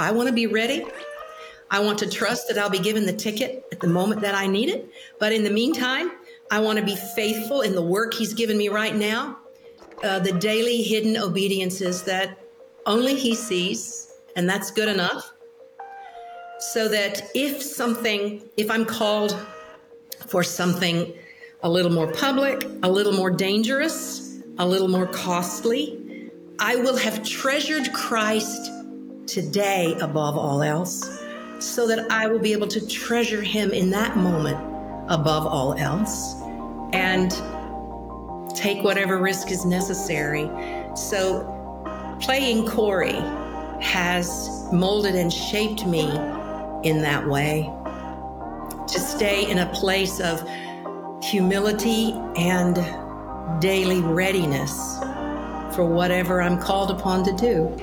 I want to be ready. I want to trust that I'll be given the ticket at the moment that I need it. But in the meantime, I want to be faithful in the work he's given me right now, the daily hidden obediences that only he sees, and that's good enough. So that if I'm called for something a little more public, a little more dangerous, a little more costly, I will have treasured Christ today above all else, so that I will be able to treasure him in that moment above all else and take whatever risk is necessary. So playing Corrie has molded and shaped me in that way, to stay in a place of humility and daily readiness for whatever I'm called upon to do.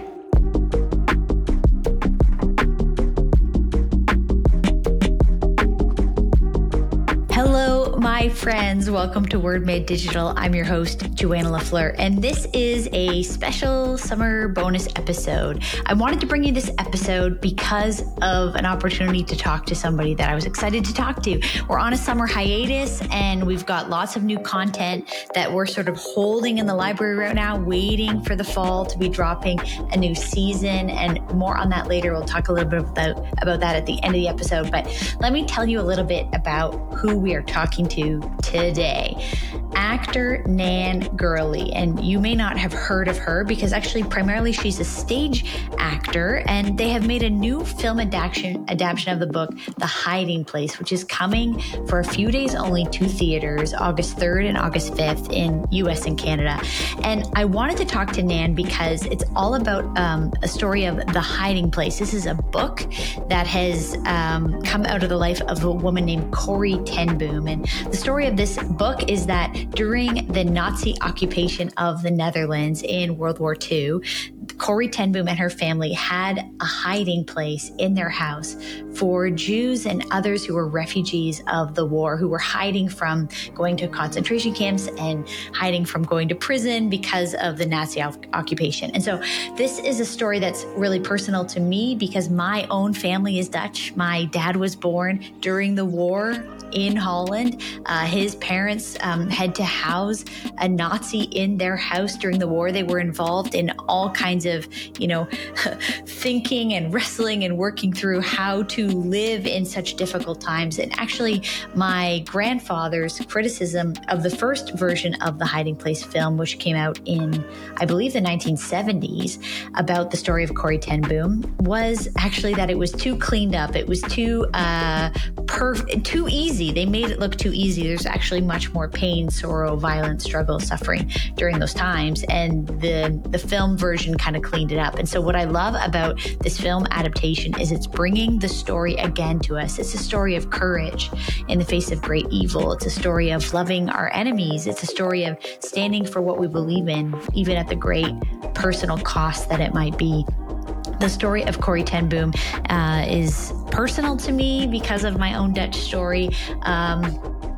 Hi friends, welcome to Word Made Digital. I'm your host, Joanna LaFleur, and this is a special summer bonus episode. I wanted to bring you this episode because of an opportunity to talk to somebody that I was excited to talk to. We're on a summer hiatus and we've got lots of new content that we're sort of holding in the library right now, waiting for the fall to be dropping a new season, and more on that later. We'll talk a little bit about that at the end of the episode, but let me tell you a little bit about who we are talking to today. Actor Nan Gurley, and you may not have heard of her because actually primarily she's a stage actor, and they have made a new film adaptation of the book The Hiding Place, which is coming for a few days only to theaters August 3rd and August 5th in US and Canada. And I wanted to talk to Nan because it's all about a story of The Hiding Place. This is a book that has come out of the life of a woman named Corrie Ten Boom, and the story of this book is that during the Nazi occupation of the Netherlands in World War II, Corrie Ten Boom and her family had a hiding place in their house for Jews and others who were refugees of the war, who were hiding from going to concentration camps and hiding from going to prison because of the Nazi occupation. And so this is a story that's really personal to me because my own family is Dutch. My dad was born during the war in Holland. His parents had to house a Nazi in their house during the war. They were involved in all kinds of, thinking and wrestling and working through how to live in such difficult times. And actually, my grandfather's criticism of the first version of the Hiding Place film, which came out in, I believe, the 1970s, about the story of Corrie Ten Boom, was actually that it was too cleaned up. It was too easy. They made it look too easy. There's actually much more pain, sorrow, violence, struggle, suffering during those times. And the film version kind of cleaned it up. And so what I love about this film adaptation is it's bringing the story again to us. It's a story of courage in the face of great evil. It's a story of loving our enemies. It's a story of standing for what we believe in, even at the great personal cost that it might be. The story of Corrie Ten Boom is personal to me because of my own Dutch story.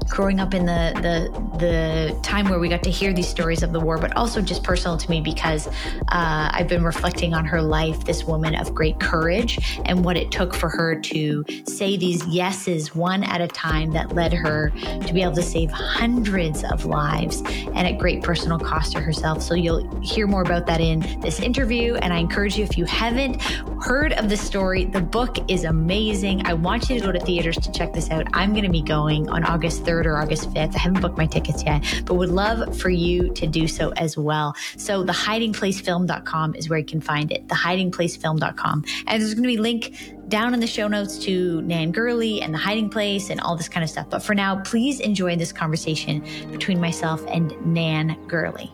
Growing up in the time where we got to hear these stories of the war, but also just personal to me because I've been reflecting on her life, this woman of great courage, and what it took for her to say these yeses one at a time that led her to be able to save hundreds of lives and at great personal cost to herself. So you'll hear more about that in this interview, and I encourage you, if you haven't heard of the story, the book is amazing. I want you to go to theaters to check this out. I'm going to be going on August 3rd or August 5th. I haven't booked my tickets yet, but would love for you to do so as well. So thehidingplacefilm.com is where you can find it, thehidingplacefilm.com. And there's going to be a link down in the show notes to Nan Gurley and The Hiding Place and all this kind of stuff. But for now, please enjoy this conversation between myself and Nan Gurley.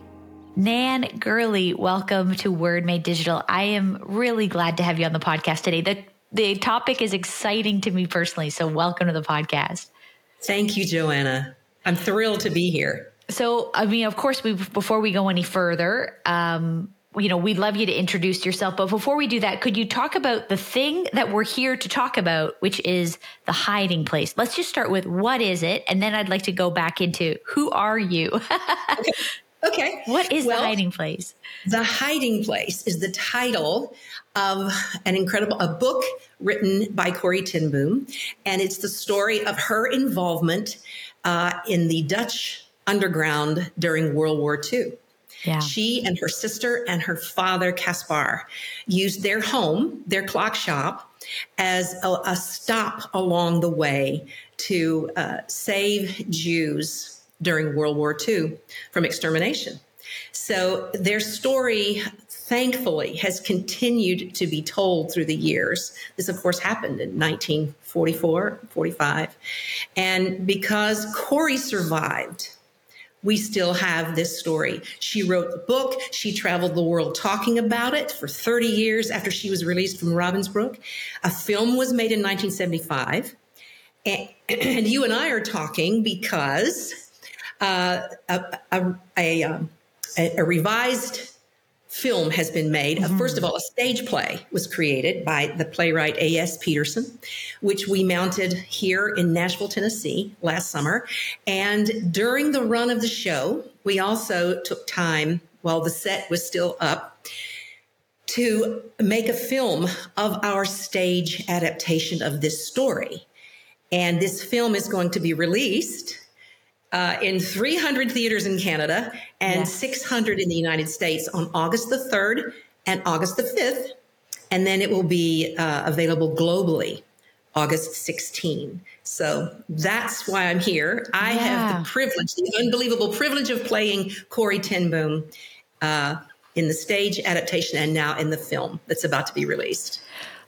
Nan Gurley, welcome to Word Made Digital. I am really glad to have you on the podcast today. The topic is exciting to me personally, so welcome to the podcast. Thank you, Joanna. I'm thrilled to be here. So, of course, before we go any further, we'd love you to introduce yourself. But before we do that, could you talk about the thing that we're here to talk about, which is The Hiding Place? Let's just start with what is it? And then I'd like to go back into who are you? Okay. What is The Hiding Place? The Hiding Place is the title of a book written by Corrie Ten Boom. And it's the story of her involvement in the Dutch underground during World War II. Yeah. She and her sister and her father, Kaspar, used their home, their clock shop, as a stop along the way to save Jews during World War II from extermination. So their story, thankfully, has continued to be told through the years. This, of course, happened in 1944, 45. And because Corrie survived, we still have this story. She wrote the book. She traveled the world talking about it for 30 years after she was released from Ravensbrück. A film was made in 1975. And you and I are talking because a revised film has been made. Mm-hmm. First of all, a stage play was created by the playwright A.S. Peterson, which we mounted here in Nashville, Tennessee last summer. And during the run of the show, we also took time while the set was still up to make a film of our stage adaptation of this story. And this film is going to be released in 300 theaters in Canada and 600 in the United States on August the 3rd and August the 5th. And then it will be available globally, August 16. So that's why I'm here. I have the privilege, the unbelievable privilege of playing Corrie Ten Boom in the stage adaptation and now in the film that's about to be released.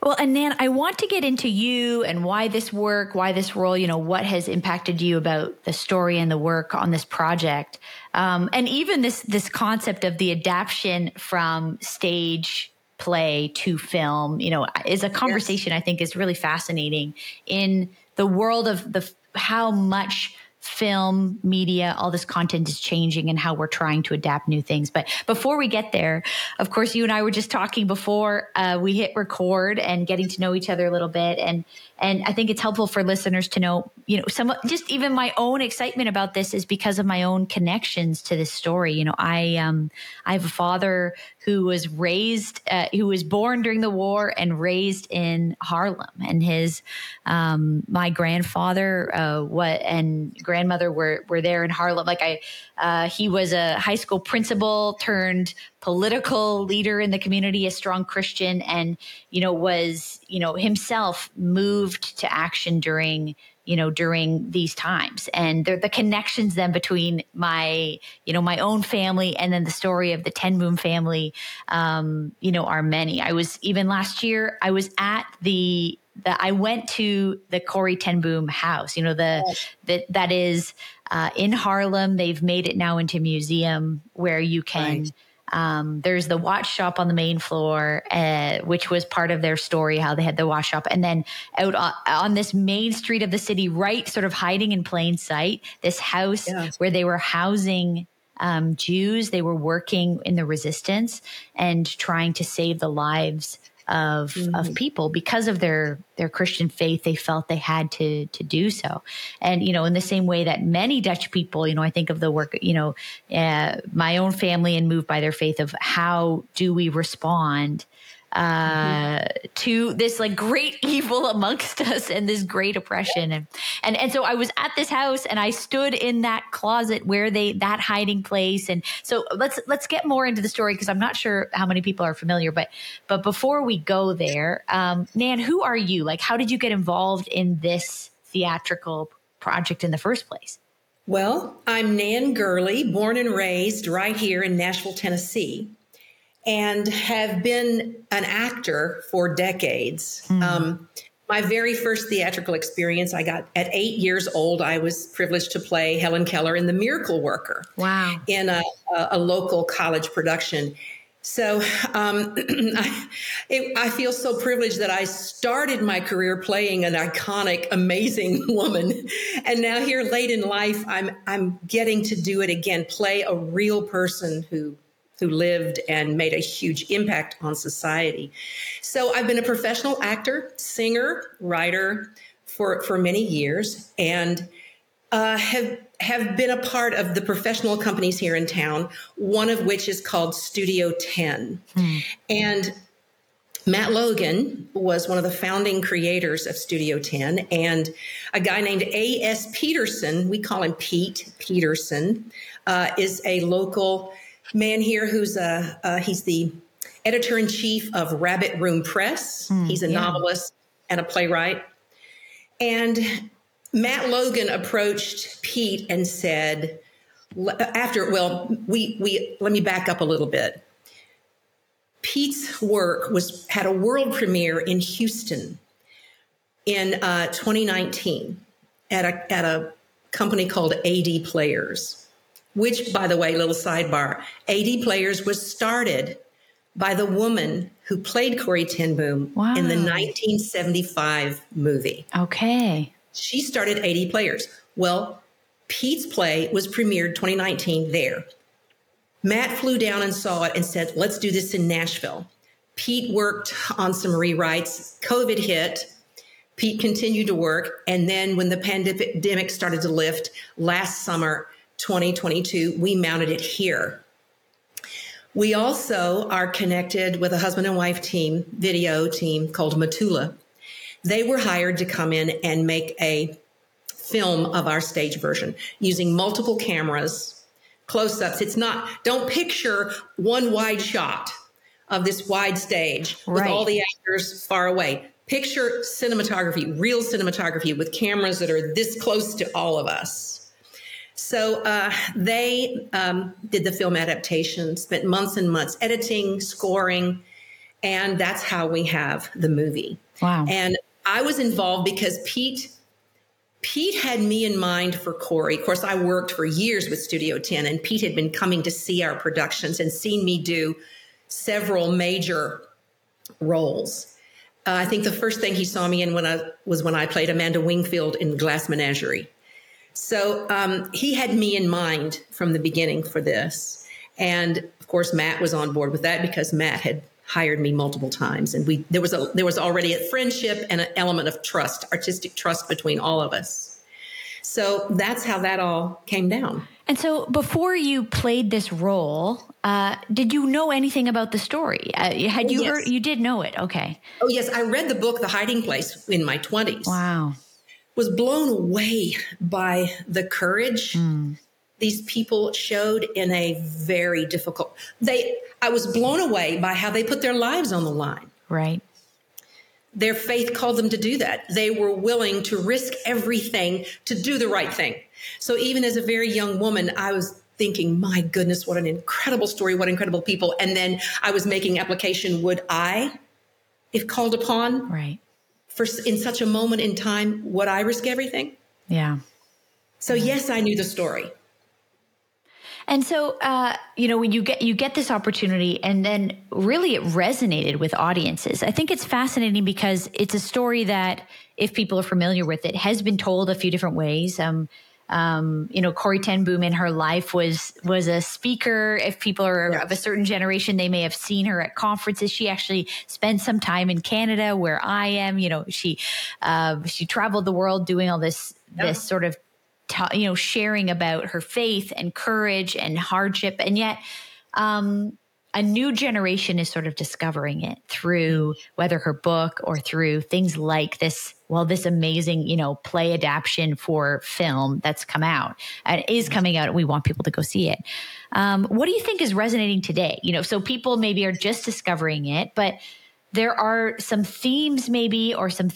Well, and Nan, I want to get into you and why this work, why this role, you know, what has impacted you about the story and the work on this project. And even this concept of the adaptation from stage play to film, you know, is a conversation I think is really fascinating in the world of how much film, media, all this content is changing and how we're trying to adapt new things. But before we get there, of course, you and I were just talking before we hit record and getting to know each other a little bit. And I think it's helpful for listeners to know, you know, some, just even my own excitement about this is because of my own connections to this story. You know, I have a father who was raised, who was born during the war and raised in Harlem, and his, my grandfather, and grandmother were there in Harlem. Like he was a high school principal turned political leader in the community, a strong Christian, and, you know, was, you know, himself moved to action during these times. And the connections then between my, you know, my own family and then the story of the Ten Boom family, you know, are many. I was, even last year, I was at I went to the Corrie Ten Boom house, you know, that is in Harlem. They've made it now into a museum where you can... Right. There's the watch shop on the main floor, which was part of their story, how they had the watch shop. And then out on this main street of the city, right, sort of hiding in plain sight, this house where they were housing Jews. They were working in the resistance and trying to save the lives of people because of their Christian faith. They felt they had to do so. And, you know, in the same way that many Dutch people, you know, I think of the work, you know, my own family and moved by their faith of how do we respond to this like great evil amongst us and this great oppression. And so I was at this house and I stood in that closet where that hiding place. And so let's get more into the story because I'm not sure how many people are familiar, but before we go there, Nan, who are you? Like, how did you get involved in this theatrical project in the first place? Well, I'm Nan Gurley, born and raised right here in Nashville, Tennessee, and have been an actor for decades. Mm. My very first theatrical experience I got at 8 years old. I was privileged to play Helen Keller in The Miracle Worker. Wow. In a local college production. So I feel so privileged that I started my career playing an iconic, amazing woman. And now here late in life, I'm getting to do it again, play a real person who lived and made a huge impact on society. So I've been a professional actor, singer, writer for many years. And have been a part of the professional companies here in town, one of which is called Studio 10. Mm. And Matt Logan was one of the founding creators of Studio 10, and a guy named A.S. Peterson, we call him Pete Peterson, is a local man here who's he's the editor-in-chief of Rabbit Room Press. Mm, he's a novelist and a playwright. And Matt Logan approached Pete and said, let me back up a little bit. Pete's work had a world premiere in Houston in 2019 at a company called AD Players, which, by the way, little sidebar, AD Players was started by the woman who played Corrie Ten Boom in the 1975 movie. Okay. She started AD Players. Well, Pete's play was premiered 2019 there. Matt flew down and saw it and said, let's do this in Nashville. Pete worked on some rewrites. COVID hit. Pete continued to work. And then when the pandemic started to lift last summer, 2022, we mounted it here. We also are connected with a husband and wife team, video team called Matula. They were hired to come in and make a film of our stage version using multiple cameras, close-ups. Don't picture one wide shot of this wide stage with all the actors far away. Picture cinematography, real cinematography with cameras that are this close to all of us. So they did the film adaptation, spent months and months editing, scoring, and that's how we have the movie. Wow. And I was involved because Pete had me in mind for Corrie. Of course, I worked for years with Studio 10, and Pete had been coming to see our productions and seen me do several major roles. I think the first thing he saw me in when I played Amanda Wingfield in Glass Menagerie. So he had me in mind from the beginning for this. And of course, Matt was on board with that because Matt had hired me multiple times, and there was already a friendship and an element of trust, artistic trust between all of us. So that's how that all came down. And so, before you played this role, did you know anything about the story? Had you heard? You did know it, okay? Oh yes, I read the book *The Hiding Place* in my 20s. Wow, was blown away by the courage these people showed in a very difficult. I was blown away by how they put their lives on the line. Right. Their faith called them to do that. They were willing to risk everything to do the right thing. So even as a very young woman, I was thinking, my goodness, what an incredible story, what incredible people. And then I was making application, would I, if called upon, in such a moment in time, would I risk everything? Yeah. So yes, I knew the story. And so, when you get this opportunity, and then really it resonated with audiences. I think it's fascinating because it's a story that, if people are familiar with it, has been told a few different ways. Corrie Ten Boom in her life was a speaker. If people are of a certain generation, they may have seen her at conferences. She actually spent some time in Canada, where I am. She traveled the world doing all this sort of sharing about her faith and courage and hardship. And yet a new generation is sort of discovering it through whether her book or through things like this amazing, play adaptation for film that's come out and is coming out. And we want people to go see it. What do you think is resonating today? So people maybe are just discovering it, but there are some themes maybe, or some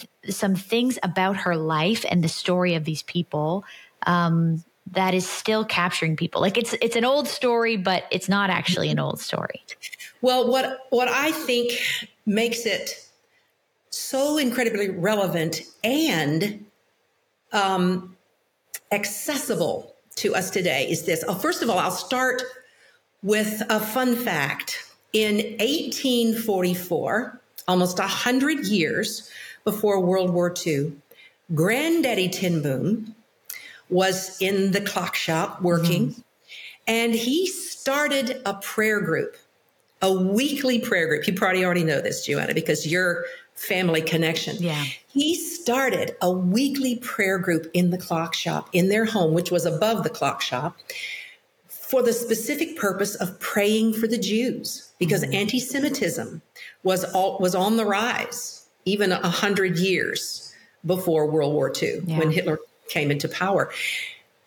things about her life and the story of these people that is still capturing people. Like it's an old story, but it's not actually an old story. Well, what I think makes it so incredibly relevant and accessible to us today is this. Oh, first of all, I'll start with a fun fact. In 1844, almost 100 years before World War II, Granddaddy Ten Boom was in the clock shop working, and he started a prayer group, a weekly prayer group. You probably already know this, Joanna, because you're family connection. Yeah. He started a weekly prayer group in the clock shop, in their home, which was above the clock shop, for the specific purpose of praying for the Jews, because anti-Semitism was on the rise, even 100 years before World War II, when Hitler came into power.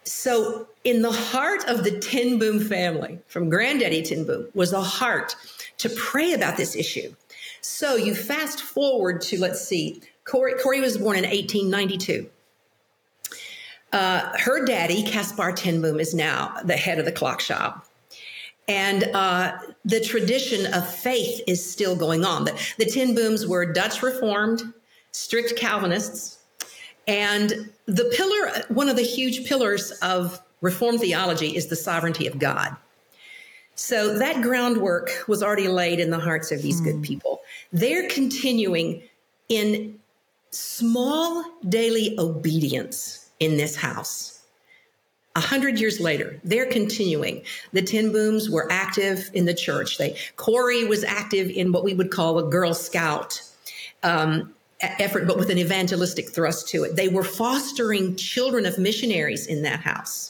So in the heart of the Ten Boom family, from Granddaddy Ten Boom, was a heart to pray about this issue. So you fast forward to, let's see, Corrie was born in 1892. Her daddy, Kaspar Ten Boom, is now the head of the clock shop. And the tradition of faith is still going on. The Ten Booms were Dutch Reformed, strict Calvinists. And the pillar, one of the huge pillars of Reformed theology, is the sovereignty of God. So that groundwork was already laid in the hearts of these good people. They're continuing in small daily obedience in this house. 100 years later, they're continuing. The Ten Booms were active in the church. Corrie was active in what we would call a Girl Scout effort, but with an evangelistic thrust to it. They were fostering children of missionaries in that house.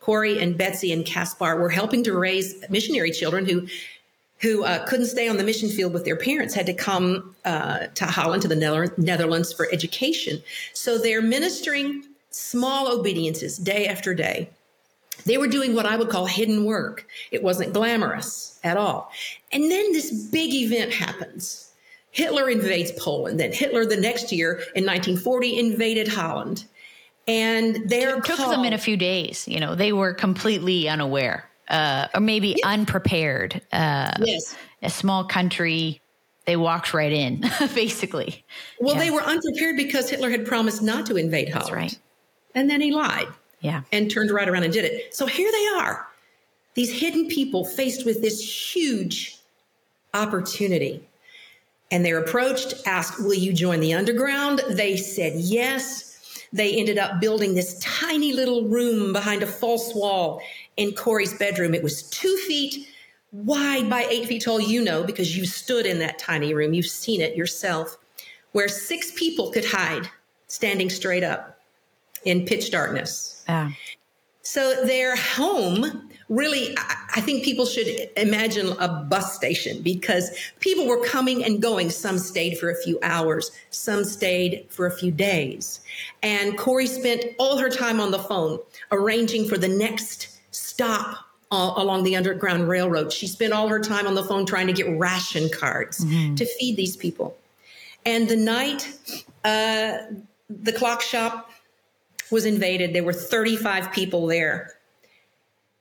Corrie and Betsy and Kaspar were helping to raise missionary children who couldn't stay on the mission field with their parents, had to come to Holland, to the Netherlands for education. So they're ministering small obediences day after day. They were doing what I would call hidden work. It wasn't glamorous at all. And then this big event happens. Hitler invades Poland. Then Hitler, the next year in 1940, invaded Holland. And it took them in a few days. You know, they were completely unaware or maybe unprepared. A small country, they walked right in, basically. Well, they were unprepared because Hitler had promised not to invade Holland. That's right. And then he lied. Yeah. And turned right around and did it. So here they are, these hidden people faced with this huge opportunity. And they're approached, asked, will you join the underground? They said yes. They ended up building this tiny little room behind a false wall in Corrie's bedroom. It was 2 feet wide by 8 feet tall, you know, because you stood in that tiny room. You've seen it yourself, where 6 people could hide standing straight up in pitch darkness. Ah. So their home, really, I think people should imagine a bus station, because people were coming and going. Some stayed for a few hours. Some stayed for a few days. And Corrie spent all her time on the phone arranging for the next stop along the Underground Railroad. She spent all her time on the phone trying to get ration cards to feed these people. And the night the clock shop was invaded, there were 35 people there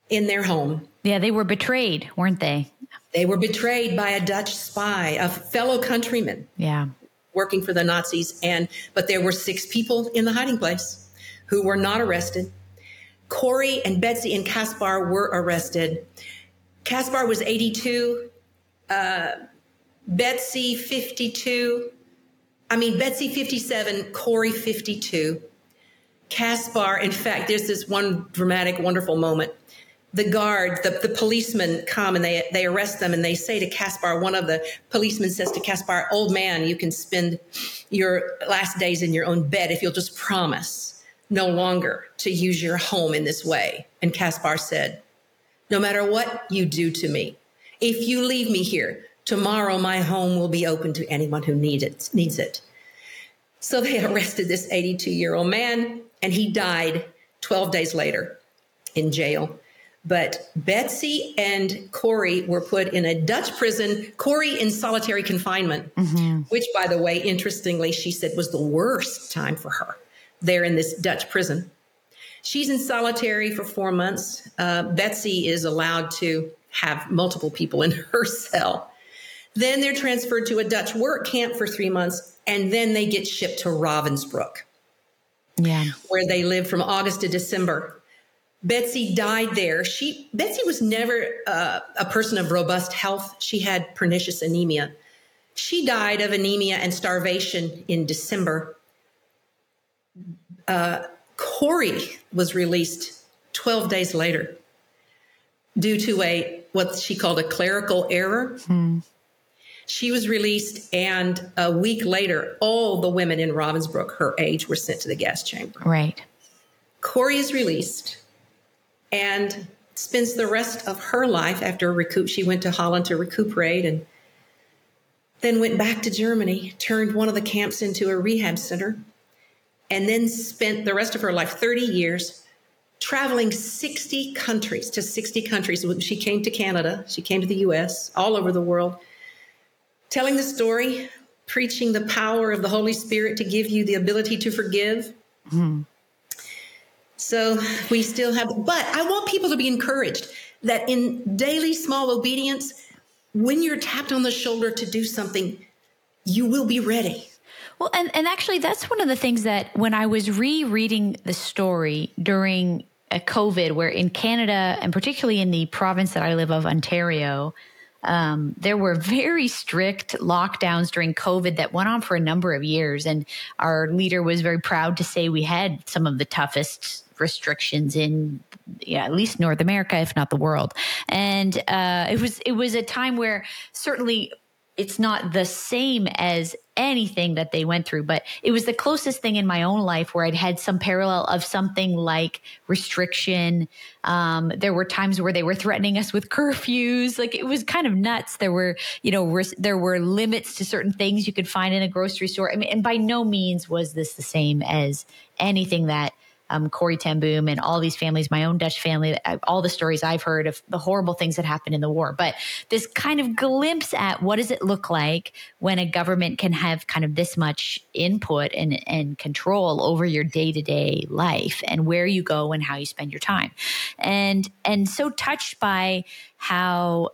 in their home. Yeah, they were betrayed, weren't they? They were betrayed by a Dutch spy, a fellow countryman. Yeah, working for the Nazis. But there were 6 people in the hiding place who were not arrested. Corrie and Betsy and Kaspar were arrested. Kaspar was 82, Betsy 52. Betsy 57, Corrie 52. Kaspar, in fact, there's this one dramatic, wonderful moment. The guard, the policemen come and they arrest them, and they say to Kaspar, one of the policemen says to Kaspar, old man, you can spend your last days in your own bed if you'll just promise no longer to use your home in this way. And Kaspar said, no matter what you do to me, if you leave me here, tomorrow my home will be open to anyone who needs it. So they arrested this 82-year-old man, and he died 12 days later in jail. But Betsy and Corrie were put in a Dutch prison, Corrie in solitary confinement, which, by the way, interestingly, she said was the worst time for her there in this Dutch prison. She's in solitary for 4 months. Betsy is allowed to have multiple people in her cell. Then they're transferred to a Dutch work camp for 3 months, and then they get shipped to Ravensbrück, where they live from August to December. Betsy died there. Betsy was never a person of robust health. She had pernicious anemia. She died of anemia and starvation in December. Corrie was released 12 days later due to what she called a clerical error. She was released, and a week later, all the women in Ravensbrück her age were sent to the gas chamber. Right. Corrie is released and spends the rest of her life after she went to Holland to recuperate and then went back to Germany, turned one of the camps into a rehab center, and then spent the rest of her life, 30 years, traveling 60 countries to 60 countries. She came to Canada, she came to the U.S., all over the world, telling the story, preaching the power of the Holy Spirit to give you the ability to forgive. Mm-hmm. So we still have, but I want people to be encouraged that in daily small obedience, when you're tapped on the shoulder to do something, you will be ready. Well, and actually, that's one of the things that when I was rereading the story during COVID, where in Canada, and particularly in the province that I live of, Ontario, there were very strict lockdowns during COVID that went on for a number of years. And our leader was very proud to say we had some of the toughest restrictions in at least North America, if not the world. And it was a time where certainly it's not the same as anything that they went through, but it was the closest thing in my own life where I'd had some parallel of something like restriction. There were times where they were threatening us with curfews. Like, it was kind of nuts. There were, there were limits to certain things you could find in a grocery store. I mean, and by no means was this the same as anything that Corrie Ten Boom and all these families, my own Dutch family, all the stories I've heard of the horrible things that happened in the war. But this kind of glimpse at what does it look like when a government can have kind of this much input and control over your day-to-day life and where you go and how you spend your time. And so touched by how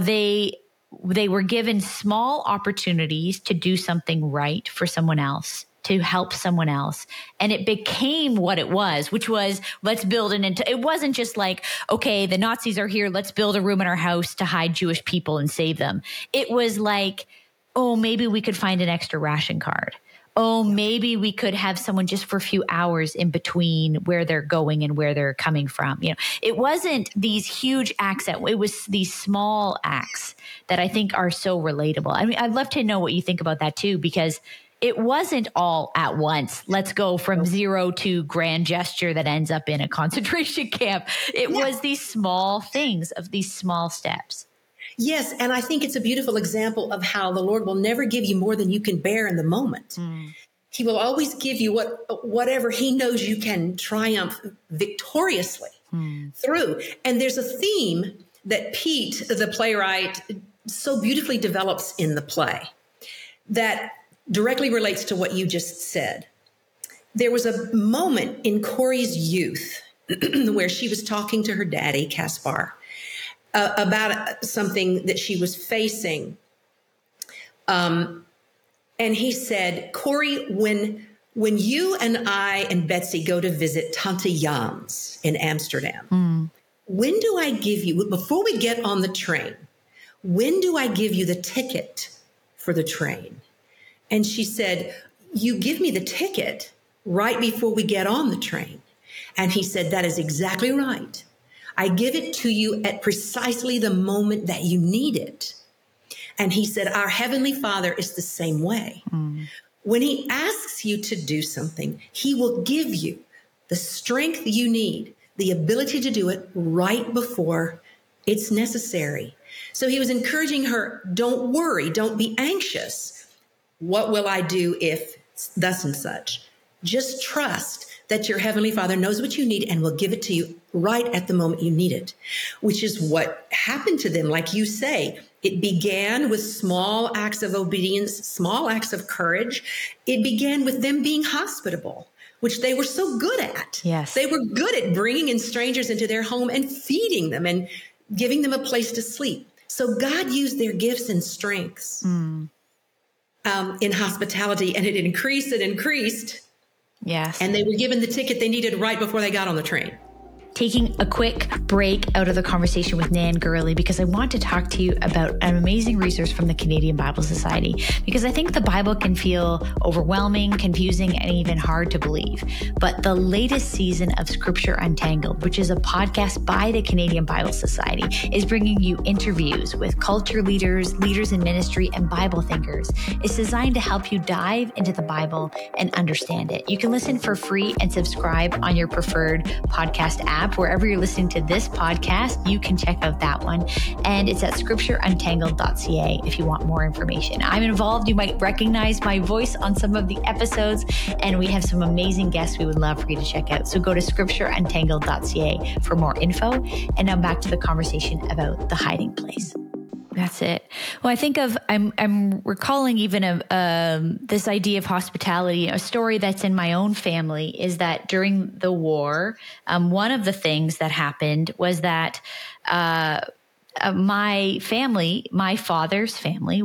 they were given small opportunities to do something right for someone else, to help someone else. And it became what it was, which was, let's build it wasn't just like, okay, the Nazis are here, let's build a room in our house to hide Jewish people and save them. It was like, oh, maybe we could find an extra ration card. Oh, maybe we could have someone just for a few hours in between where they're going and where they're coming from. It wasn't these huge acts. It was these small acts that I think are so relatable. I mean, I'd love to know what you think about that too, because it wasn't all at once. Let's go from zero to grand gesture that ends up in a concentration camp. It was these small things, of these small steps. Yes, and I think it's a beautiful example of how the Lord will never give you more than you can bear in the moment. Mm. He will always give you whatever he knows you can triumph victoriously through. And there's a theme that Pete, the playwright, so beautifully develops in the play that directly relates to what you just said. There was a moment in Corrie's youth where she was talking to her daddy, Kaspar, about something that she was facing. And he said, Corrie, when you and I and Betsy go to visit Tante Jan's in Amsterdam, when do I give you, before we get on the train, when do I give you the ticket for the train? And she said, you give me the ticket right before we get on the train. And he said, that is exactly right. I give it to you at precisely the moment that you need it. And he said, our Heavenly Father is the same way. Mm. When he asks you to do something, he will give you the strength you need, the ability to do it right before it's necessary. So he was encouraging her, don't worry, don't be anxious. What will I do if thus and such? Just trust that your Heavenly Father knows what you need and will give it to you right at the moment you need it, which is what happened to them. Like you say, it began with small acts of obedience, small acts of courage. It began with them being hospitable, which they were so good at. Yes. They were good at bringing in strangers into their home and feeding them and giving them a place to sleep. So God used their gifts and strengths. Mm. In hospitality, and it increased. Yes. And they were given the ticket they needed right before they got on the train. taking a quick break out of the conversation with Nan Gurley because I want to talk to you about an amazing resource from the Canadian Bible Society, because I think the Bible can feel overwhelming, confusing, and even hard to believe. But the latest season of Scripture Untangled, which is a podcast by the Canadian Bible Society, is bringing you interviews with culture leaders, leaders in ministry, and Bible thinkers. It's designed to help you dive into the Bible and understand it. You can listen for free and subscribe on your preferred podcast app. Wherever you're listening to this podcast, you can check out that one. And it's at scriptureuntangled.ca if you want more information. I'm involved. You might recognize my voice on some of the episodes, and we have some amazing guests we would love for you to check out. So go to scriptureuntangled.ca for more info. And now back to the conversation about The Hiding Place. That's it. Well, I think of, I'm recalling even this idea of hospitality. A story that's in my own family is that during the war, one of the things that happened was that my family, my father's family,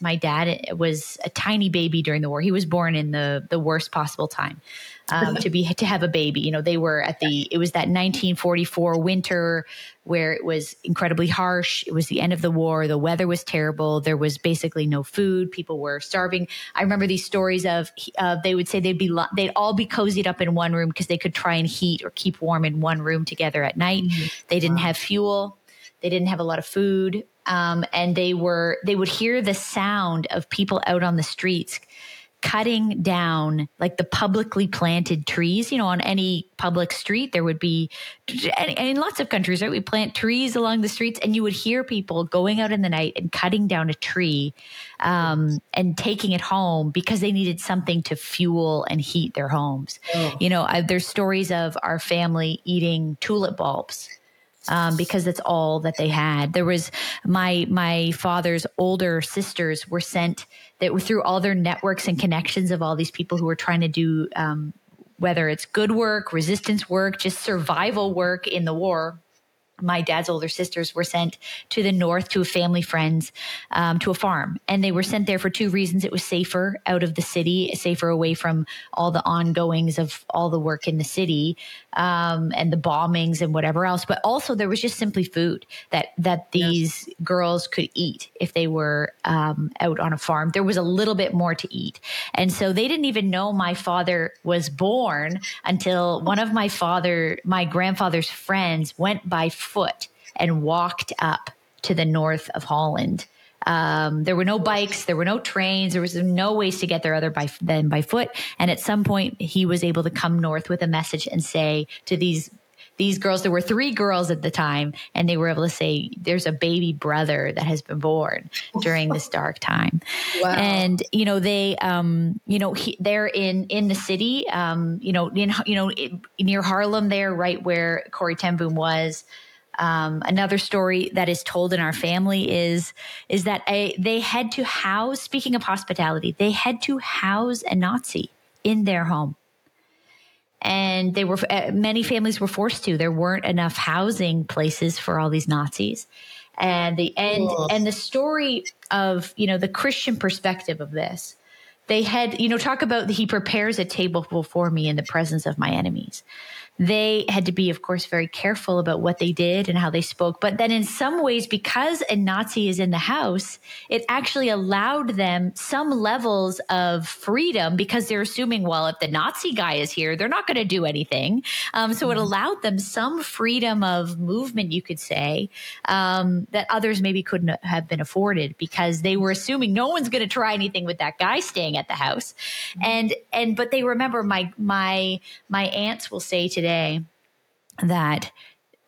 my dad was a tiny baby during the war. He was born in the worst possible time to have a baby. You know, they were it was that 1944 winter where it was incredibly harsh. It was the end of the war. The weather was terrible. There was basically no food. People were starving. I remember these stories of, they would say they'd all be cozied up in one room because they could try and heat or keep warm in one room together at night. Mm-hmm. They didn't have fuel. They didn't have a lot of food. And they would hear the sound of people out on the streets cutting down like the publicly planted trees, you know, on any public street. There would be, and in lots of countries, right? We plant trees along the streets, and you would hear people going out in the night and cutting down a tree and taking it home because they needed something to fuel and heat their homes. Oh. You know, there's stories of our family eating tulip bulbs because that's all that they had. There was my father's older sisters were sent through all their networks and connections of all these people who were trying to do, whether it's good work, resistance work, just survival work in the war. My dad's older sisters were sent to the north to a family friend's, to a farm. And they were sent there for two reasons. It was safer out of the city, safer away from all the ongoings of all the work in the city, and the bombings and whatever else. But also there was just simply food that these girls could eat if they were out on a farm. There was a little bit more to eat. And so they didn't even know my father was born until one of my grandfather's friends went by foot and walked up to the north of Holland. There were no bikes, there were no trains, there was no ways to get there other than by foot. And at some point he was able to come north with a message and say to these girls, there were three girls at the time, and they were able to say, there's a baby brother that has been born during this dark time. Wow. And, you know, they, you know, they're in the city, near Harlem there, right where Corrie Ten Boom was. Another story that is told in our family is that they had to house, speaking of hospitality, they had to house a Nazi in their home. And they were, many families were forced to. There weren't enough housing places for all these Nazis. And the story of, you know, the Christian perspective of this, they had, you know, talk about he prepares a table before me in the presence of my enemies. They had to be, of course, very careful about what they did and how they spoke. But then in some ways, because a Nazi is in the house, it actually allowed them some levels of freedom because they're assuming, well, if the Nazi guy is here, they're not going to do anything. So it allowed them some freedom of movement, you could say, that others maybe couldn't have been afforded because they were assuming no one's going to try anything with that guy staying at the house. But they remember my aunts will say to today that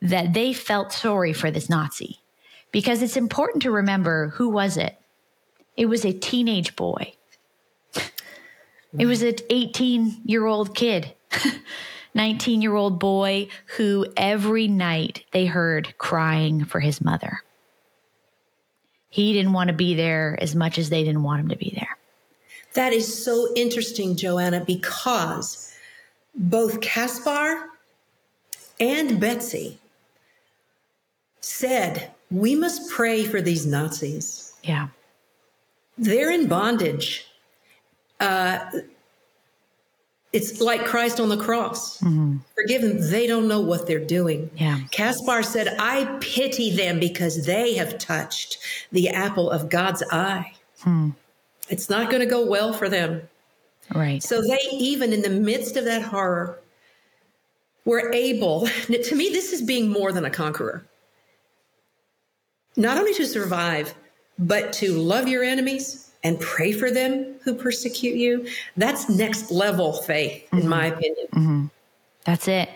they felt sorry for this Nazi, because it's important to remember who was it. It was a teenage boy. It was an 18-year-old kid, 19-year-old boy who every night they heard crying for his mother. He didn't want to be there as much as they didn't want him to be there. That is so interesting, Joanna, because both Kaspar and Betsy said, we must pray for these Nazis. Yeah. They're in bondage. It's like Christ on the cross. Mm-hmm. Forgiven, they don't know what they're doing. Yeah. Kaspar said, I pity them because they have touched the apple of God's eye. Hmm. It's not going to go well for them. Right. So they, even in the midst of that horror, were able, to me, this is being more than a conqueror. Not only to survive, but to love your enemies and pray for them who persecute you. That's next level faith, mm-hmm. in my opinion. Mm-hmm. That's it.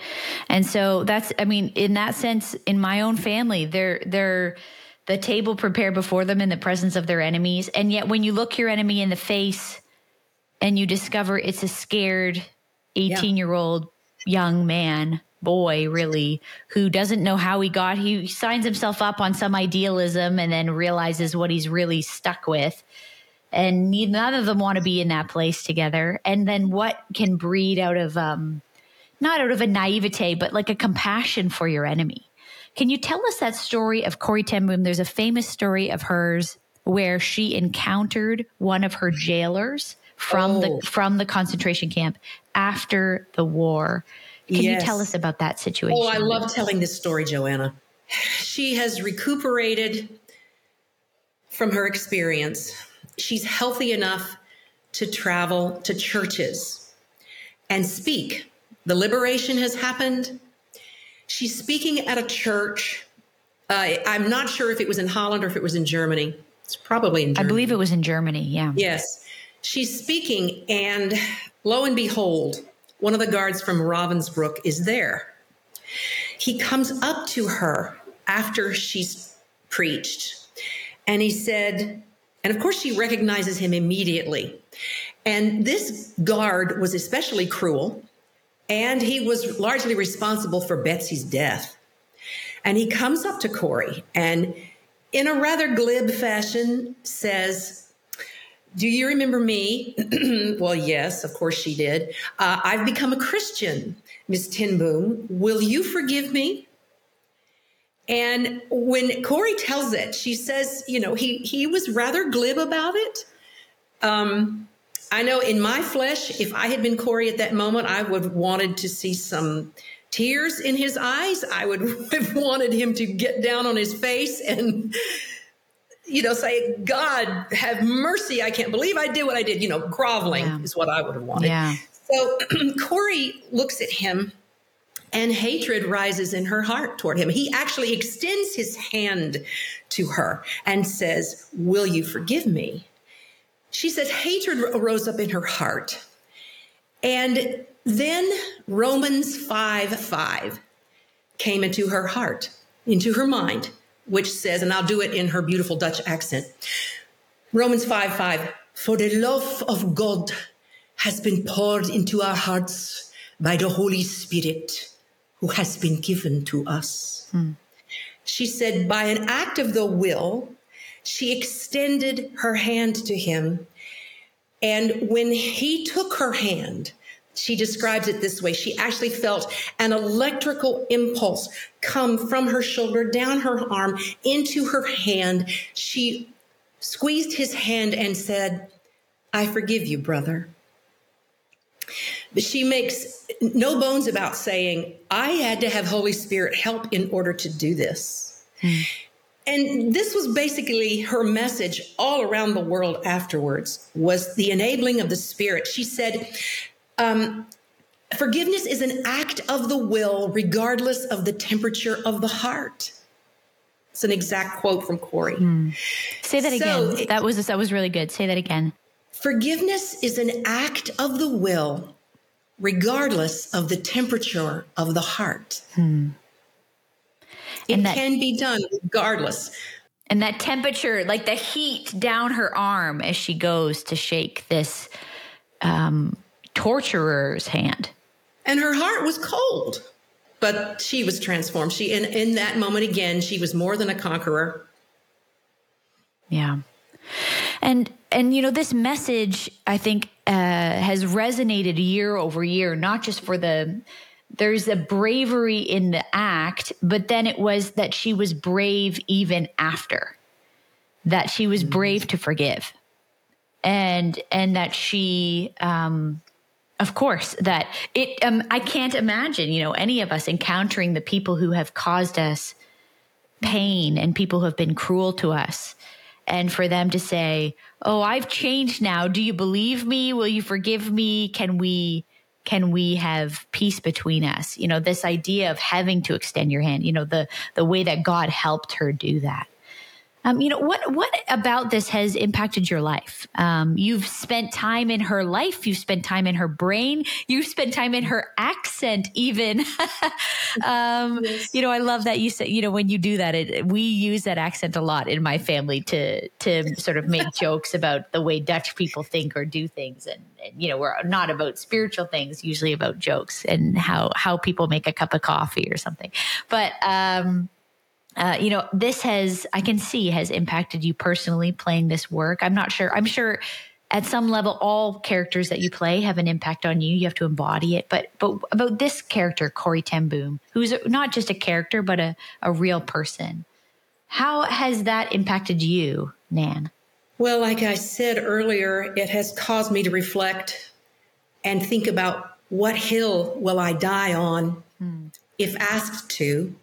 And so that's, I mean, in that sense, in my own family, they're the table prepared before them in the presence of their enemies. And yet when you look your enemy in the face and you discover it's a scared 18-year-old young man, boy, really, who doesn't know how he signs himself up on some idealism and then realizes what he's really stuck with. And none of them want to be in that place together. And then what can breed out of, not out of a naivete, but like a compassion for your enemy. Can you tell us that story of Corrie Ten Boom? There's a famous story of hers where she encountered one of her jailers from the concentration camp after the war. Can you tell us about that situation? Oh, I love telling this story, Joanna. She has recuperated from her experience. She's healthy enough to travel to churches and speak. The liberation has happened. She's speaking at a church. I'm not sure if it was in Holland or if it was in Germany. It's probably in Germany. I believe it was in Germany, yeah. Yes. She's speaking, and lo and behold, one of the guards from Ravensbrück is there. He comes up to her after she's preached, and he said, and of course she recognizes him immediately. And this guard was especially cruel, and he was largely responsible for Betsy's death. And he comes up to Corrie and in a rather glib fashion says, do you remember me? Well, yes, of course she did. I've become a Christian, Miss Ten Boom. Will you forgive me? And when Corrie tells it, she says, you know, he was rather glib about it. I know in my flesh, if I had been Corrie at that moment, I would have wanted to see some tears in his eyes. I would have wanted him to get down on his face and say, God, have mercy. I can't believe I did what I did. Groveling is what I would have wanted. Yeah. So Corrie looks at him and hatred rises in her heart toward him. He actually extends his hand to her and says, will you forgive me? She says hatred rose up in her heart. And then Romans 5:5 came into her heart, into her mind, which says, and I'll do it in her beautiful Dutch accent, Romans 5:5, for the love of God has been poured into our hearts by the Holy Spirit who has been given to us. Hmm. She said, by an act of the will, she extended her hand to him. And when he took her hand, she describes it this way. She actually felt an electrical impulse come from her shoulder, down her arm, into her hand. She squeezed his hand and said, I forgive you, brother. But she makes no bones about saying, I had to have Holy Spirit help in order to do this. And this was basically her message all around the world afterwards, was the enabling of the Spirit. She said, forgiveness is an act of the will, regardless of the temperature of the heart. It's an exact quote from Corrie. Mm. Say that again. That was really good. Say that again. Forgiveness is an act of the will, regardless of the temperature of the heart. Mm. It can be done regardless. And that temperature, like the heat down her arm as she goes to shake this torturer's hand. And her heart was cold, but she was transformed. She, in that moment again, she was more than a conqueror. Yeah. And this message, I think, has resonated year over year, not just for there's a bravery in the act, but then it was that she was brave even after, that she was brave to forgive, and that she Of course, that it, I can't imagine, any of us encountering the people who have caused us pain and people who have been cruel to us. And for them to say, oh, I've changed now. Do you believe me? Will you forgive me? Can we have peace between us? This idea of having to extend your hand, the way that God helped her do that. What about this has impacted your life? You've spent time in her life. You've spent time in her brain. You've spent time in her accent even. Yes. I love that you said, when you do that, we use that accent a lot in my family to sort of make jokes about the way Dutch people think or do things. And we're not about spiritual things, usually about jokes and how people make a cup of coffee or something. But, this has impacted you personally playing this work. I'm not sure. I'm sure at some level, all characters that you play have an impact on you. You have to embody it. But about this character, Corrie Ten Boom, who's not just a character, but a real person. How has that impacted you, Nan? Well, like I said earlier, it has caused me to reflect and think about what hill will I die on if asked to.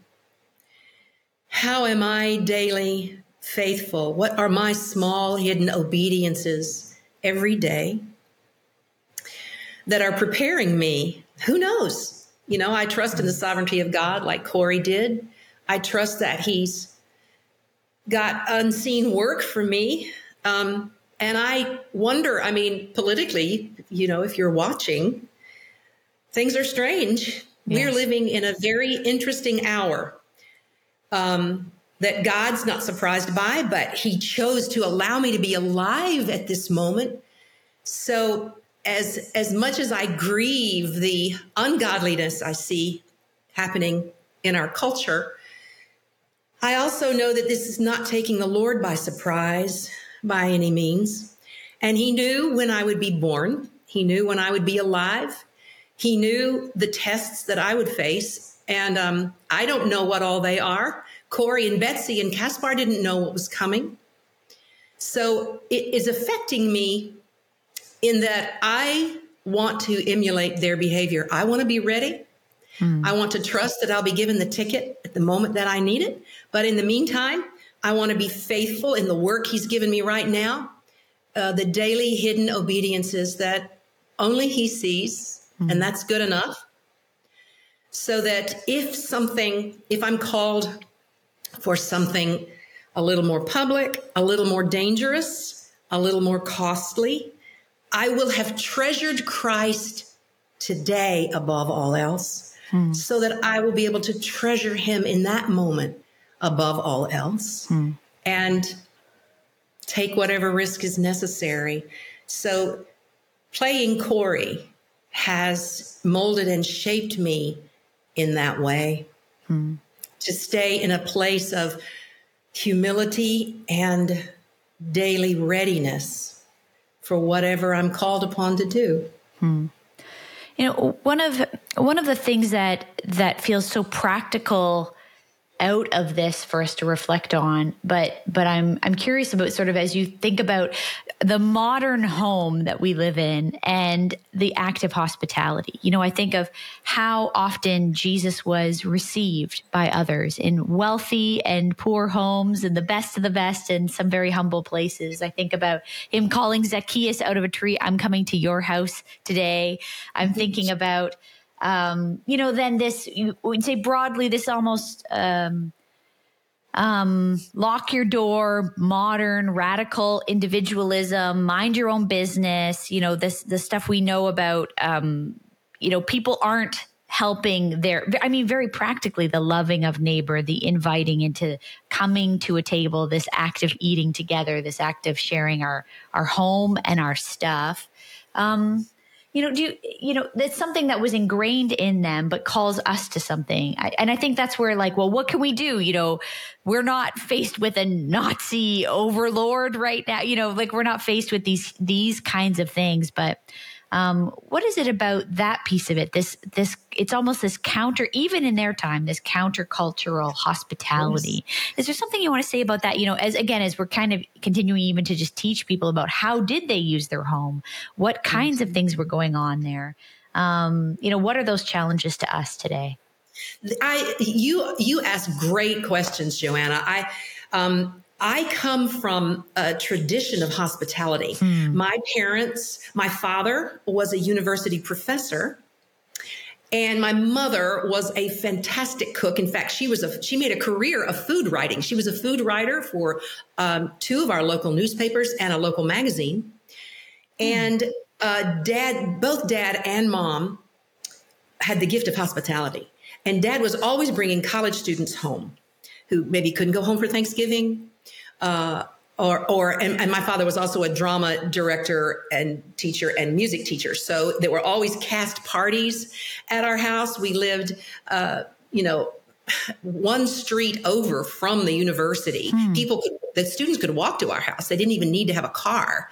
How am I daily faithful? What are my small hidden obediences every day that are preparing me? Who knows? I trust in the sovereignty of God like Corrie did. I trust that he's got unseen work for me. And I wonder, politically, if you're watching, things are strange. Yes. We're living in a very interesting hour. That God's not surprised by, but he chose to allow me to be alive at this moment. So as much as I grieve the ungodliness I see happening in our culture, I also know that this is not taking the Lord by surprise by any means. And he knew when I would be born. He knew when I would be alive. He knew the tests that I would face. And I don't know what all they are. Corrie and Betsy and Kaspar didn't know what was coming. So it is affecting me in that I want to emulate their behavior. I want to be ready. I want to trust that I'll be given the ticket at the moment that I need it. But in the meantime, I want to be faithful in the work he's given me right now, the daily hidden obediences that only he sees, and that's good enough. So that if I'm called for something a little more public, a little more dangerous, a little more costly, I will have treasured Christ today above all else, so that I will be able to treasure him in that moment above all else and take whatever risk is necessary. So playing Corrie has molded and shaped me in that way, to stay in a place of humility and daily readiness for whatever I'm called upon to do. One of the things that feels so practical out of this for us to reflect on, but I'm curious about sort of as you think about the modern home that we live in and the act of hospitality. I think of how often Jesus was received by others in wealthy and poor homes and the best of the best and some very humble places. I think about him calling Zacchaeus out of a tree. I'm coming to your house today. I'm thinking about then this, you would say broadly, this almost, lock your door, modern, radical individualism, mind your own business, this, the stuff we know about, people aren't helping very practically the loving of neighbor, the inviting into coming to a table, this act of eating together, this act of sharing our home and our stuff, that's something that was ingrained in them, but calls us to something. And I think that's where what can we do? We're not faced with a Nazi overlord right now. We're not faced with these kinds of things, but What is it about that piece of it? It's almost this counter, even in their time, this countercultural hospitality. Yes. Is there something you want to say about that? You know, as we're kind of continuing even to just teach people about how did they use their home? What kinds of things were going on there? What are those challenges to us today? You ask great questions, Joanna. I come from a tradition of hospitality. My parents, my father was a university professor, and my mother was a fantastic cook. In fact, she made a career of food writing. She was a food writer for two of our local newspapers and a local magazine. And both dad and mom had the gift of hospitality. And dad was always bringing college students home who maybe couldn't go home for Thanksgiving. And my father was also a drama director and teacher and music teacher. So there were always cast parties at our house. We lived, one street over from the university. The students could walk to our house. They didn't even need to have a car.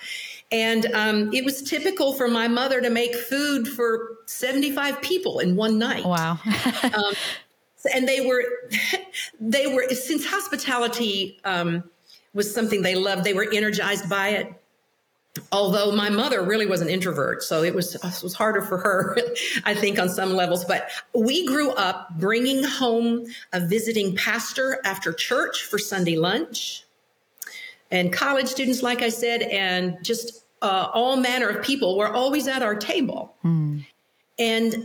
And it was typical for my mother to make food for 75 people in one night. Wow. And they were, since hospitality was something they loved, they were energized by it. Although my mother really was an introvert, so it was harder for her, I think, on some levels. But we grew up bringing home a visiting pastor after church for Sunday lunch, and college students, like I said, and just all manner of people were always at our table. And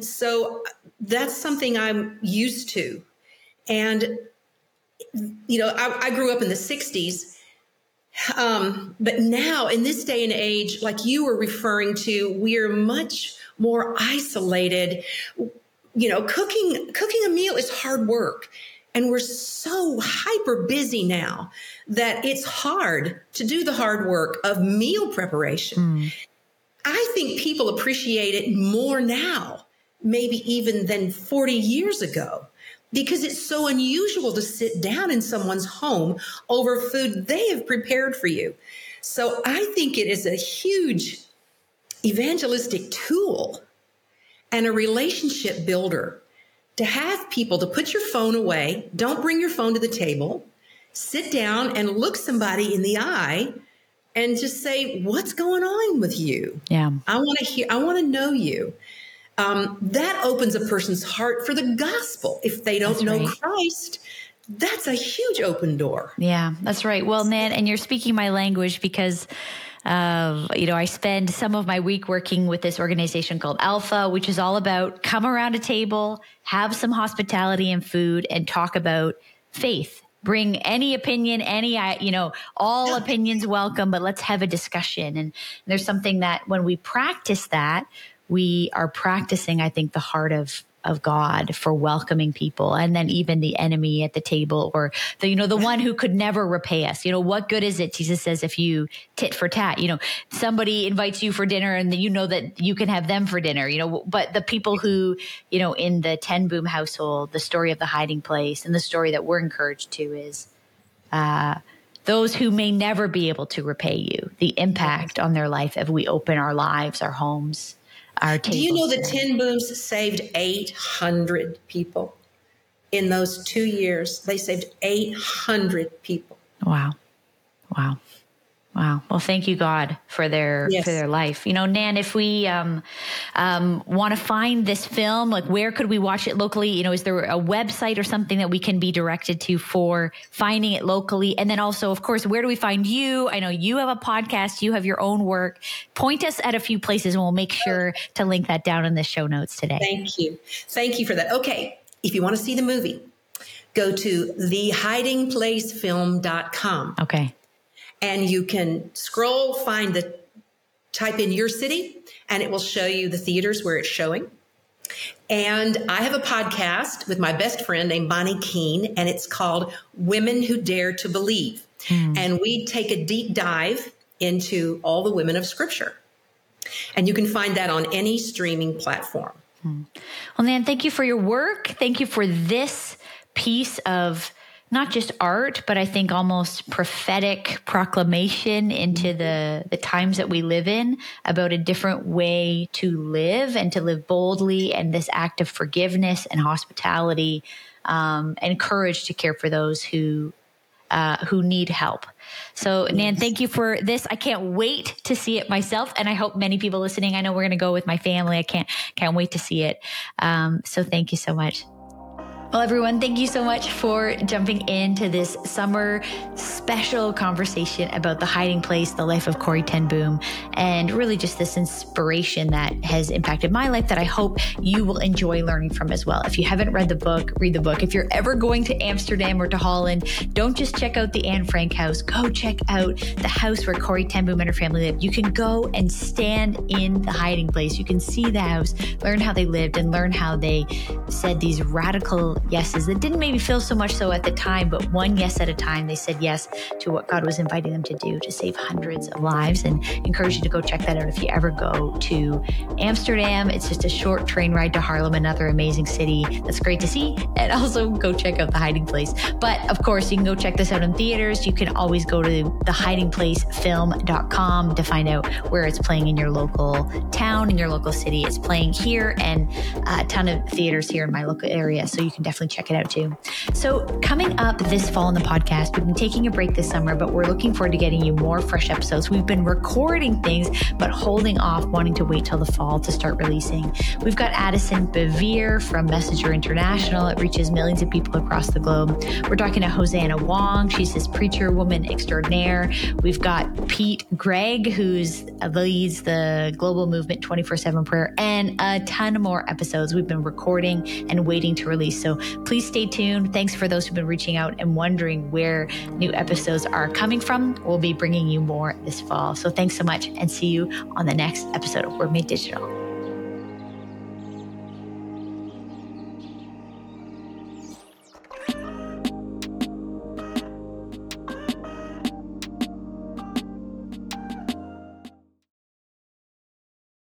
so that's something I'm used to. And, I grew up in the 60s. But now in this day and age, like you were referring to, we're much more isolated. Cooking a meal is hard work. And we're so hyper busy now that it's hard to do the hard work of meal preparation. I think people appreciate it more now, maybe even than 40 years ago, because it's so unusual to sit down in someone's home over food they have prepared for you. So I think it is a huge evangelistic tool and a relationship builder to have people to put your phone away, don't bring your phone to the table, sit down and look somebody in the eye and just say, what's going on with you? Yeah. I want to know you. That opens a person's heart for the gospel. If they don't know Christ, that's a huge open door. Yeah, that's right. Well, Nan, and you're speaking my language because I spend some of my week working with this organization called Alpha, which is all about come around a table, have some hospitality and food, and talk about faith. Bring any opinion, all opinions welcome, but let's have a discussion. And there's something that when we practice that, we are practicing, I think, the heart of God for welcoming people. And then even the enemy at the table or the one who could never repay us. What good is it? Jesus says, if you tit for tat, somebody invites you for dinner and that you can have them for dinner, but the people who, in the Ten Boom household, the story of the hiding place and the story that we're encouraged to is, those who may never be able to repay you, the impact on their life if we open our lives, our homes, our tables. Do you know the Ten Booms saved 800 people in those 2 years? They saved 800 people. Wow. Well, thank you, God, for their life. Nan, if we want to find this film, like where could we watch it locally? Is there a website or something that we can be directed to for finding it locally? And then also, of course, where do we find you? I know you have a podcast. You have your own work. Point us at a few places, and we'll make sure to link that down in the show notes today. Thank you for that. Okay. If you want to see the movie, go to thehidingplacefilm.com. Okay. And you can scroll, type in your city, and it will show you the theaters where it's showing. And I have a podcast with my best friend named Bonnie Keen, and it's called Women Who Dare to Believe. And we take a deep dive into all the women of Scripture. And you can find that on any streaming platform. Well, Nan, thank you for your work. Thank you for this piece of not just art, but I think almost prophetic proclamation into the times that we live in about a different way to live and to live boldly, and this act of forgiveness and hospitality and courage to care for those who need help. So Nan, thank you for this. I can't wait to see it myself. And I hope many people listening, I know we're going to go with my family. I can't wait to see it. So thank you so much. Well, everyone, thank you so much for jumping into this summer special conversation about The Hiding Place, the life of Corrie Ten Boom, and really just this inspiration that has impacted my life that I hope you will enjoy learning from as well. If you haven't read the book, read the book. If you're ever going to Amsterdam or to Holland, don't just check out the Anne Frank house. Go check out the house where Corrie Ten Boom and her family lived. You can go and stand in The Hiding Place. You can see the house, learn how they lived, and learn how they said these radical yeses that didn't maybe feel so much so at the time, but one yes at a time, they said yes to what God was inviting them to do to save hundreds of lives. And I encourage you to go check that out if you ever go to Amsterdam. It's just a short train ride to Haarlem, another amazing city that's great to see. And also go check out The Hiding Place. But of course, you can go check this out in theaters. You can always go to thehidingplacefilm.com to find out where it's playing in your local town, in your local city. It's playing here and a ton of theaters here in my local area. So you can definitely check it out too. So coming up this fall in the podcast, we've been taking a break this summer, but we're looking forward to getting you more fresh episodes. We've been recording things, but holding off, wanting to wait till the fall to start releasing. We've got Addison Bevere from Messenger International. It reaches millions of people across the globe. We're talking to Hosanna Wong. She's this preacher woman extraordinaire. We've got Pete Gregg, who's leads the global movement 24-7 prayer, and a ton more episodes we've been recording and waiting to release. So please stay tuned. Thanks for those who've been reaching out and wondering where new episodes are coming from. We'll be bringing you more this fall. So thanks so much, and see you on the next episode of Word Made Digital.